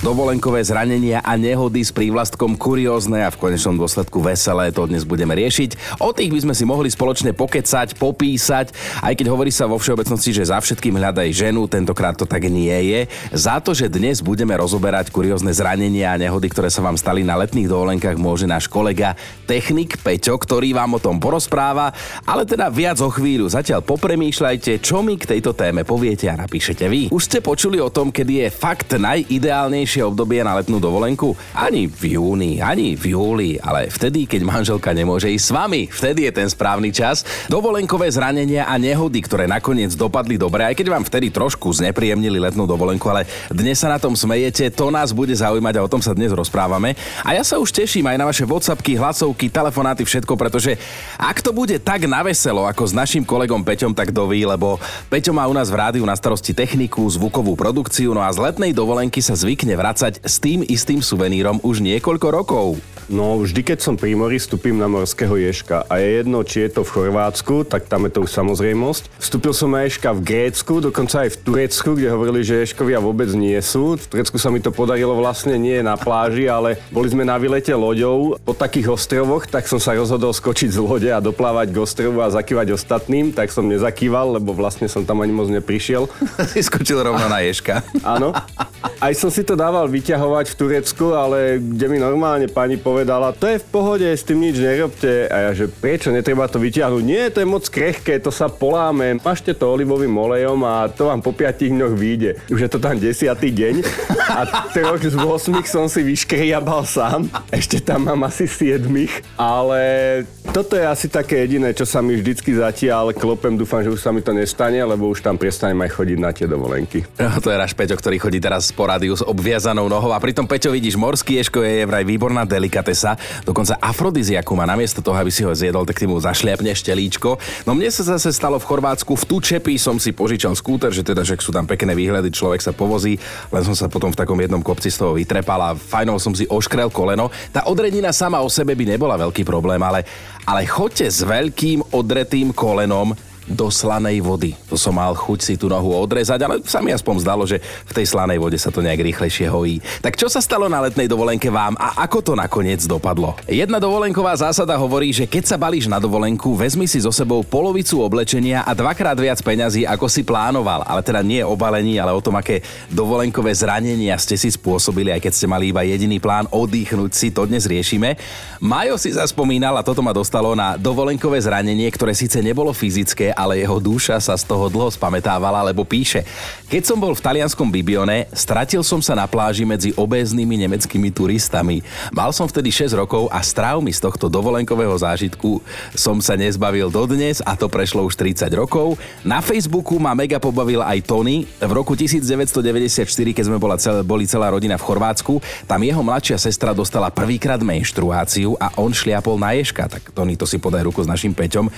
Dovolenkové zranenia a nehody s prívlastkom kuriózne a v konečnom dôsledku veselé, to dnes budeme riešiť. O tých by sme si mohli spoločne pokecať, popísať, aj keď hovorí sa vo všeobecnosti, že za všetkým hľadaj ženu, tentokrát to tak nie je. Za to, že dnes budeme rozoberať kuriózne zranenia a nehody, ktoré sa vám stali na letných dovolenkách, môže náš kolega technik Peťo, ktorý vám o tom porozpráva, ale teda viac o chvíľu. Zatiaľ popremýšľajte, čo mi k tejto téme poviete a napíšete vy. Už ste počuli o tom, kedy je fakt najideálnejšie obdobie na letnú dovolenku? Ani v júni, ani v júli, ale vtedy, keď manželka nemôže ísť s vami. Vtedy je ten správny čas. Dovolenkové zranenia a nehody, ktoré nakoniec dopadli dobre, aj keď vám vtedy trošku znepríjemnili letnú dovolenku, ale dnes sa na tom smejete, to nás bude zaujímať a o tom sa dnes rozprávame. A ja sa už teším aj na vaše WhatsAppky, hlasovky, telefonáty, všetko, pretože ak to bude tak naveselo ako s naším kolegom Peťom, tak doví, lebo Peťo má u nás v rádiu na starosti techniku, zvukovú produkciu, no a z letnej dovolenky sa zvykne vracať s tým istým suvenírom už niekoľko rokov. No, vždy, keď som pri mori, vstúpim na morského ježka. A je jedno, či je to v Chorvátsku, tak tam je to už samozrejmosť. Vstúpil som na ježka v Grécku, dokonca aj v Turecku, kde hovorili, že ježkovia vôbec nie sú. V Turecku sa mi to podarilo vlastne nie na pláži, ale boli sme na výlete loďou po takých ostrovoch, tak som sa rozhodol skočiť z lode a doplávať k ostrovu a zakývať ostatným, tak som nezakýval, lebo vlastne som tam ani moc neprišiel. Si skočil rovno na ježka. Áno. Aj som si to dával vyťahovať v Turecku, ale kde mi normálne pani povedala, to je v pohode, s tým nič nerobte. A ja, že prečo, netreba to vyťahnuť? Nie, to je moc krehké, to sa poláme. Mažte to olivovým olejom a to vám po 5 dňoch vyjde. Už je to tam 10. deň a 3 z 8 som si vyškriabal sám. Ešte tam mám asi 7, ale toto je asi také jediné, čo sa mi vždycky zatiaľ klopem. Dúfam, že už sa mi to nestane, lebo už tam prestanem aj chodiť na tie dovolenky. No, to je náš Peťo, ktorý chodí teraz po rádiu s obviazanou nohou a pritom, Peťo, vidíš, morský ježko je vraj výborná delikatesa, dokonca afrodiziaku má, namiesto toho, aby si ho zjedol, tak ty mu zašliapne štelíčko. No mne sa zase stalo v Chorvátsku, v Tučepi som si požičal skúter, že teda, že sú tam pekné výhľady, človek sa povozí, len som sa potom v takom jednom kopci z toho vytrepal a fajnou som si oškrel koleno. Tá odrednina sama o sebe by nebola veľký problém, ale choďte s veľkým odretým kolenom do slanej vody. To som mal chuť si tú nohu odrezať, ale sa mi aspoň zdalo, že v tej slanej vode sa to nejak rýchlejšie hojí. Tak čo sa stalo na letnej dovolenke vám a ako to nakoniec dopadlo? Jedna dovolenková zásada hovorí, že keď sa balíš na dovolenku, vezmi si so sebou polovicu oblečenia a 2-krát viac peňazí, ako si plánoval. Ale teda nie o balení, ale o tom, aké dovolenkové zranenia ste si spôsobili, aj keď ste mali iba jediný plán oddychnúť si, to dnes riešime. Majo si zaspomínal a toto ma dostalo na dovolenkové zranenie, ktoré síce nebolo fyzické, ale jeho duša sa z toho dlho spamätávala, lebo píše: keď som bol v talianskom Bibione, stratil som sa na pláži medzi obéznymi nemeckými turistami. Mal som vtedy 6 rokov a z traumy z tohto dovolenkového zážitku som sa nezbavil dodnes a to prešlo už 30 rokov. Na Facebooku ma mega pobavil aj Tony. V roku 1994, keď sme boli celá rodina v Chorvátsku, tam jeho mladšia sestra dostala prvýkrát menštruáciu a on šliapol na ježka. Tak Tony, to si podaj ruku s našim Peťom.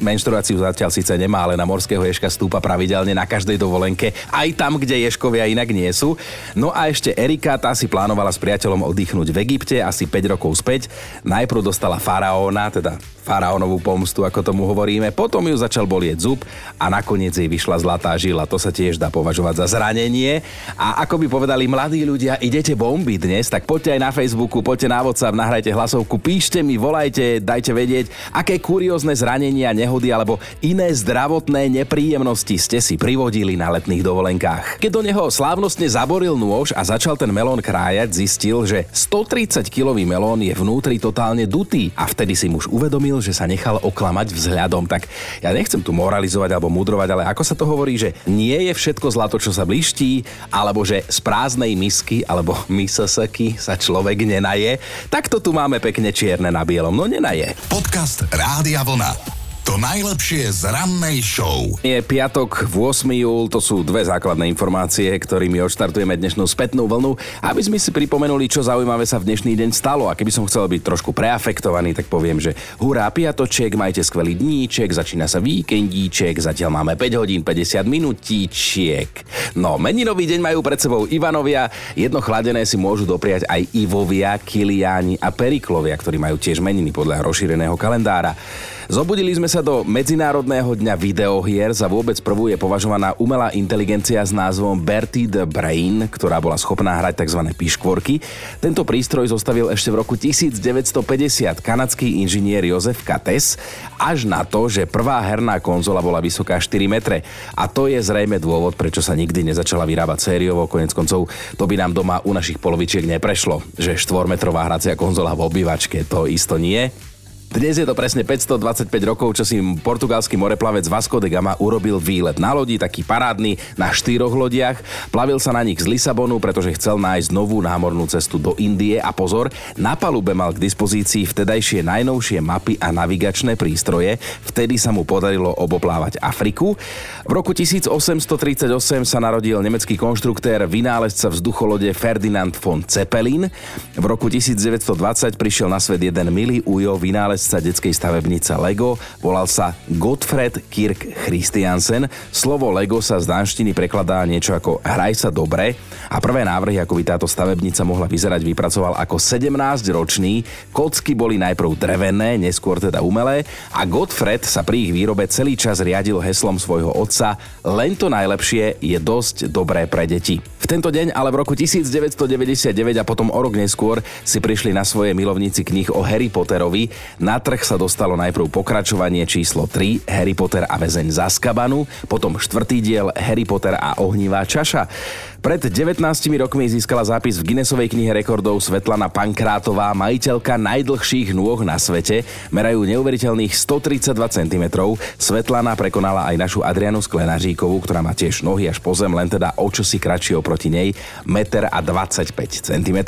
Menštruáciu zatiaľ síce nemá, ale na morského ježka stúpa pravidelne na každej dovolenke, aj tam, kde ježkovia inak nie sú. No a ešte Erika, tá si plánovala s priateľom oddychnúť v Egypte asi 5 rokov späť. Najprv dostala faraóna, teda faraónovú pomstu, ako tomu hovoríme, potom ju začal bolieť zub a nakoniec jej vyšla zlatá žila. To sa tiež dá považovať za zranenie. A ako by povedali mladí ľudia, idete bomby dnes, tak poďte aj na Facebooku, poďte na WhatsApp, nahrajte hlasovku, píšte mi, volajte, dajte vedieť, aké kuriózne zranenia, nehody alebo iné zdravotné nepríjemnosti ste si privodili na letných dovolenkách. Keď do neho slávnostne zaboril nôž a začal ten melón krájať, zistil, že 130-kilový melón je vnútri totálne dutý a vtedy si muž uvedomil, že sa nechal oklamať vzhľadom. Tak ja nechcem tu moralizovať alebo mudrovať, ale ako sa to hovorí, že nie je všetko zlato, čo sa bliští, alebo že z prázdnej misky alebo misasaky sa človek nenaje. Takto tu máme pekne čierne na bielom. No nenaje. Podcast Rádia Vlna. To najlepšie z rannej show. Je piatok, 8. júl, to sú dve základné informácie, ktorými odštartujeme dnešnú spätnú vlnu, aby sme si pripomenuli, čo zaujímavé sa v dnešný deň stalo. A keby som chcel byť trošku preafektovaný, tak poviem, že hurá piatoček, majte skvelý dníček, začína sa víkendíček, zatiaľ máme 5 hodín, 50 minutíčiek. No, meninový deň majú pred sebou Ivanovia, jedno chladené si môžu dopriať aj Ivovia, Kiliáni a Periklovia, ktorí majú tiež meniny podľa rozšíreného kalendára. Zobudili sme sa do Medzinárodného dňa videohier. Za vôbec prvú je považovaná umelá inteligencia s názvom Bertie the Brain, ktorá bola schopná hrať tzv. Piškvorky. Tento prístroj zostavil ešte v roku 1950 kanadský inžinier Jozef Kates, až na to, že prvá herná konzola bola vysoká 4 metre. A to je zrejme dôvod, prečo sa nikdy nezačala vyrábať sériovo. Koniec koncov to by nám doma u našich polovičiek neprešlo, že 4-metrová hracia konzola v obývačke, to isto nie. Dnes je to presne 525 rokov, čo si portugalský moreplavec Vasco da Gama urobil výlet na lodi, taký parádny, na 4 lodiach. Plavil sa na nich z Lisabonu, pretože chcel nájsť novú námornú cestu do Indie a pozor, na palube mal k dispozícii vtedajšie najnovšie mapy a navigačné prístroje. Vtedy sa mu podarilo oboplávať Afriku. V roku 1838 sa narodil nemecký konštruktér, vynálezca vzducholode Ferdinand von Zeppelin. V roku 1920 prišiel na svet jeden milý ujo, vynálezca detskej stavebnice Lego, volal sa Godfred Kirk Christiansen. Slovo Lego sa z dánštiny prekladá niečo ako hraj sa dobre a prvé návrhy, ako by táto stavebnica mohla vyzerať, vypracoval ako 17-ročný. Kocky boli najprv drevené, neskôr teda umelé a Godfred sa pri ich výrobe celý čas riadil heslom svojho otca: len to najlepšie je dosť dobré pre deti. V tento deň, ale v roku 1999 a potom o rok neskôr si prišli na svoje milovníci kníh o Harry Potterovi. Na trh sa dostalo najprv pokračovanie číslo 3 Harry Potter a väzeň z Azkabanu, potom 4. diel Harry Potter a ohnivá čaša. Pred 19 rokmi získala zápis v Guinnessovej knihe rekordov Svetlana Pankrátová, majiteľka najdlhších nôh na svete. Merajú neuveriteľných 132 cm. Svetlana prekonala aj našu Adrianu Sklenárikovú, ktorá má tiež nohy až po zem, len teda o čosi kratšie oproti nej, 1,25 cm.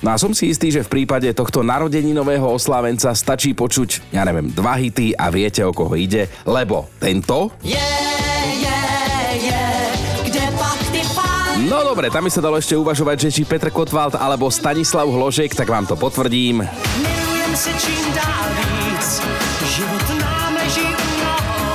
No a som si istý, že v prípade tohto narodeninového oslávenca stačí počuť, ja neviem, 2 hity a viete, o koho ide, lebo tento... No dobre, tam by sa dalo ešte uvažovať, že či Petr Kotvald alebo Stanislav Hložek, tak vám to potvrdím. Milujem si čím dál víc, život nám leží mnoho.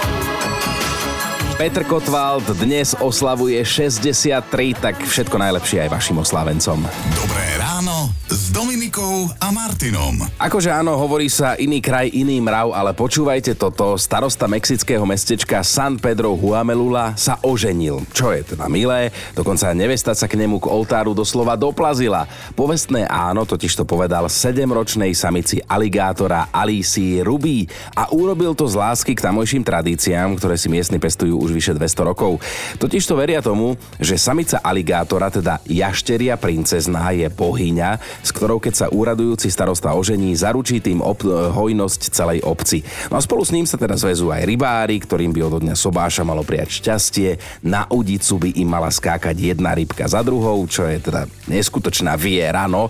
Petr Kotvald dnes oslavuje 63, tak všetko najlepšie aj vašim oslávencom. Dobré ráno s Dominikou a Martinom. Akože áno, hovorí sa iný kraj, iný mrav, ale počúvajte toto. Starosta mexického mestečka San Pedro Huamelula sa oženil. Čo je teda milé, dokonca nevesta sa k nemu k oltáru doslova doplazila. Povestné áno totiž to povedal 7-ročnej samici aligátora Alísi Rubí a urobil to z lásky k tamojším tradíciám, ktoré si miestni pestujú už vyše 200 rokov. Totiž to veria tomu, že samica aligátora, teda jašteria princezná, je bohyňa, s ktorou keď sa úradujúci starosta ožení, zaručí tým hojnosť celej obci. No a spolu s ním sa teda zväzú aj rybári, ktorým by odo dňa sobáša malo prijať šťastie. Na udicu by im mala skákať jedna rybka za druhou, čo je teda neskutočná viera, no.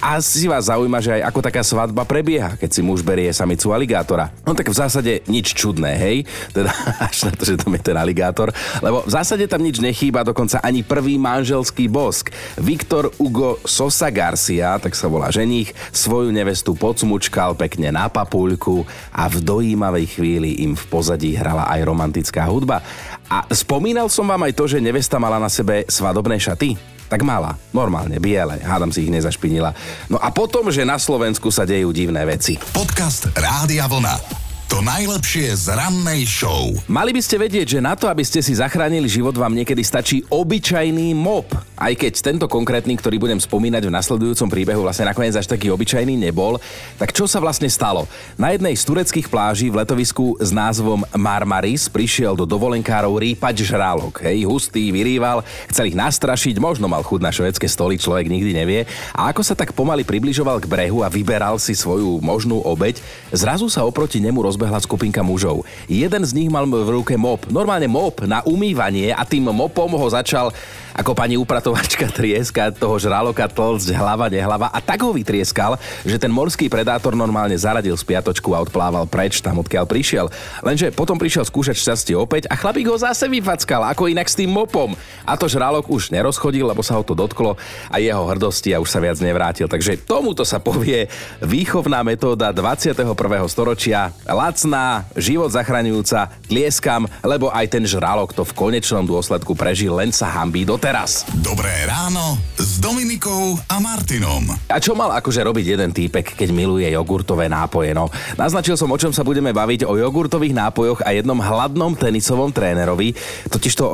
A si vás zaujíma, že aj ako taká svadba prebieha, keď si muž berie samicu aligátora. No tak v zásade nič čudné, hej? Teda až na to, že tam je ten aligátor. Lebo v zásade tam nič nechýba, dokonca ani prvý manželský bosk. Viktor Hugo Sosa Garcia, tak sa volá ženích, svoju nevestu pocmučkal pekne na papuľku a v dojímavej chvíli im v pozadí hrala aj romantická hudba. A spomínal som vám aj to, že nevesta mala na sebe svadobné šaty. Tak mala, normálne, biele, hádam si ich nezašpinila. No a potom, že na Slovensku sa dejú divné veci. Podcast Rádia Vlna. To najlepšie z rannej show. Mali by ste vedieť, že na to, aby ste si zachránili život, vám niekedy stačí obyčajný mop. Aj keď tento konkrétny, ktorý budem spomínať v nasledujúcom príbehu, vlastne nakoniec až taký obyčajný nebol. Tak čo sa vlastne stalo? Na jednej z tureckých pláží v letovisku s názvom Marmaris prišiel do dovolenkárov rýpač žralok. Hej, hustý, vyrýval, chcel ich nastrašiť, možno mal chuť na švédske stoly, človek nikdy nevie. A ako sa tak pomaly približoval k brehu a vyberal si svoju možnú obeť, zrazu sa oproti nemu rozbehla skupinka mužov. Jeden z nich mal v ruke mop. Normálne mop na umývanie a tým mopom ho začal, ako pani upratovačka trieska toho žraloka, tlcť hlava, nehlava a tak ho vytrieskal, že ten morský predátor normálne zaradil spiatočku a odplával preč tam, odkiaľ prišiel. Lenže potom prišiel skúšať šťastie opäť a chlapík ho zase vyfackal, ako inak s tým mopom. A to žralok už nerozchodil, lebo sa ho to dotklo a jeho hrdosti a už sa viac nevrátil. Takže tomuto sa povie výchovná metóda 21. storočia. vzácna, život zachraňujúca, tlieskam, lebo aj ten žralok to v konečnom dôsledku prežil, len sa hanbí doteraz. Dobré ráno s Dominikou a Martinom. A čo mal akože robiť jeden týpek, keď miluje jogurtové nápoje? No, naznačil som, o čom sa budeme baviť, o jogurtových nápojoch a jednom hladnom tenisovom trénerovi. Totižto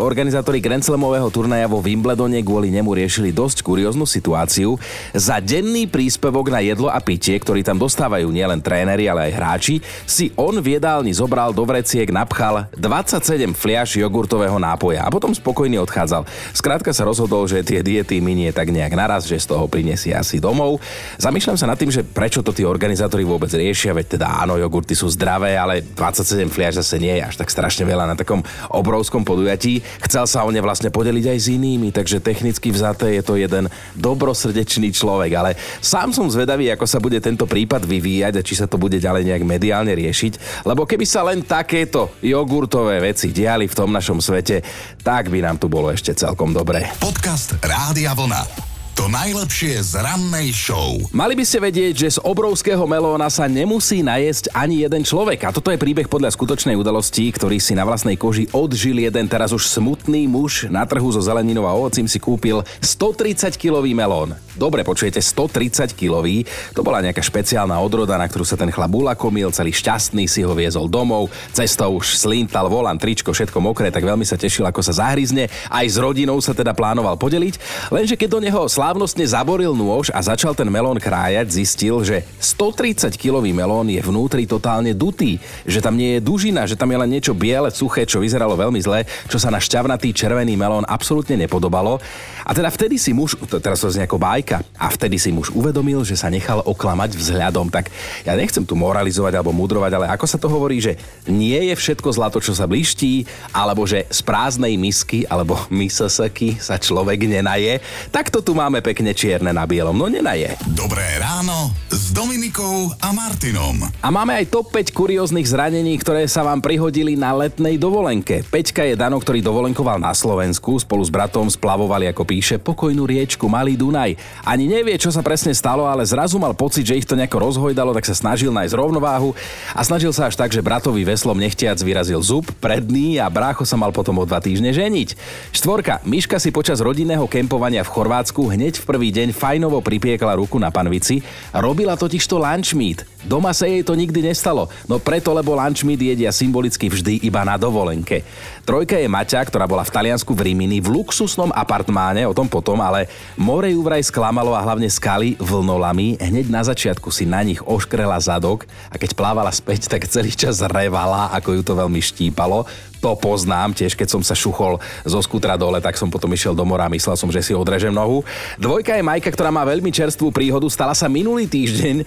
organizátori Grand Slamového turnaja vo Wimbledone kvôli nemu riešili dosť kurióznu situáciu. Za denný príspevok na jedlo a pitie, ktorý tam dostávajú nielen tréneri, ale aj hráči, si on v jedálni zobral do vreciek, napchal 27 fliaš jogurtového nápoja a potom spokojne odchádzal. Skrátka sa rozhodol, že tie diety minie tak nejak naraz, že z toho prinesie asi domov. Zamýšľam sa nad tým, že prečo to tí organizátori vôbec riešia, veď teda áno, jogurty sú zdravé, ale 27 fliaš zase nie je až tak strašne veľa na takom obrovskom podujatí. Chcel sa o ne vlastne podeliť aj s inými, takže technicky vzaté je to jeden dobrosrdečný človek, ale sám som zvedavý, ako sa bude tento prípad vyvíjať a či sa to bude ďalej nejak mediálne riešiť, lebo keby sa len takéto jogurtové veci diali v tom našom svete, tak by nám tu bolo ešte celkom dobre. Podcast Rádia Vlna. To najlepšie z rannej show. Mali by ste vedieť, že z obrovského melóna sa nemusí najesť ani jeden človek. A toto je príbeh podľa skutočnej udalosti, ktorý si na vlastnej koži odžil jeden teraz už smutný muž. Na trhu so zeleninou a ovocím si kúpil 130-kilový melón. Dobre počujete, 130-kilový. To bola nejaká špeciálna odroda, na ktorú sa ten chlap ulakomil, celý šťastný si ho viezol domov. Cestou už slintal volant, tričko, všetko mokré, tak veľmi sa tešil, ako sa zahryzne. Aj s rodinou sa teda plánoval podeliť, lenže keď do neho slávnostne zaboril nôž a začal ten melón krájať, zistil, že 130-kilový melón je vnútri totálne dutý, že tam nie je dužina, že tam je len niečo biele, suché, čo vyzeralo veľmi zle, čo sa na šťavnatý červený melón absolútne nepodobalo. A teda vtedy si muž, teraz to je nejako bájka, a vtedy si muž uvedomil, že sa nechal oklamať vzhľadom. Tak ja nechcem tu moralizovať alebo mudrovať, ale ako sa to hovorí, že nie je všetko zlato, čo sa blíští, alebo že z prázdnej misky alebo misasaky sa človek nenaje, tak to tu máme pekne čierne na bielom, no nenaje. Dobré ráno s Dominikou a Martinom. A máme aj top 5 kurióznych zranení, ktoré sa vám prihodili na letnej dovolenke. Peťka je Dano, ktorý dovolenkoval na Slovensku, spolu s bratom splavovali, ako píše, pokojnú riečku Malý Dunaj. Ani nevie, čo sa presne stalo, ale zrazu mal pocit, že ich to nejako rozhojdalo, tak sa snažil nájsť rovnováhu a snažil sa až tak, že bratovi veslom nechtiac vyrazil zub predný a brácho sa mal potom o 2 týždne ženiť. Štvorka, Miška si počas rodinného kempovania v Chorvátsku hneď v prvý deň fajnovo pripiekla ruku na panvici, robila totižto lunch meat. Doma sa jej to nikdy nestalo, no preto, lebo lunch meat jedia symbolicky vždy iba na dovolenke. Trojka je Maťa, ktorá bola v Taliansku v Rimini v luxusnom apartmáne, o tom potom, ale more ju vraj sklamalo a hlavne skaly vlnolami. Hneď na začiatku si na nich oškrela zadok a keď plávala späť, tak celý čas revala, ako ju to veľmi štípalo. To poznám, tiež keď som sa šuchol zo skutra dole, tak som potom išiel do mora a myslel som, že si odrežem nohu. Dvojka je Majka, ktorá má veľmi čerstvú príhodu, stala sa minulý týždeň.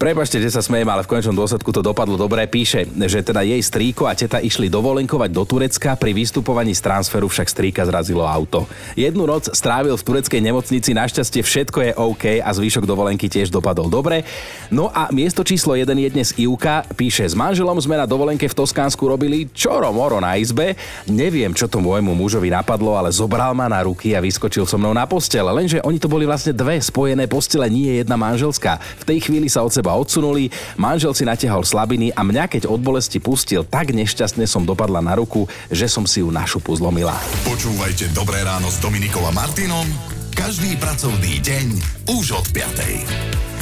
Prepašte, že sa smejem, ale v konečnom dôsledku to dopadlo dobre. Píše, že teda jej strýko a teta išli dovolenkovať do Turecka, pri vystupovaní z transferu však strýka zrazilo auto. Jednu noc strávil v tureckej nemocnici, našťastie všetko je OK a zvyšok dovolenky tiež dopadol dobre. No a miesto číslo 1 je dnes Ivka, píše, s manželom sme na dovolenke v Toskánsku robili čoro-moro na izbe. Neviem, čo to môjmu mužovi napadlo, ale zobral ma na ruky a vyskočil so mnou na postel, lenže oni to boli vlastne dve spojené postele, nie jedna manželská. V tej chvíli sa od seba odsunuli, manžel si natiahol slabiny a mňa keď od bolesti pustil, tak nešťastne som dopadla na ruku, že som si ju na šupu zlomila. Počúvajte Dobré ráno s Dominikou a Martinom každý pracovný deň už od 5.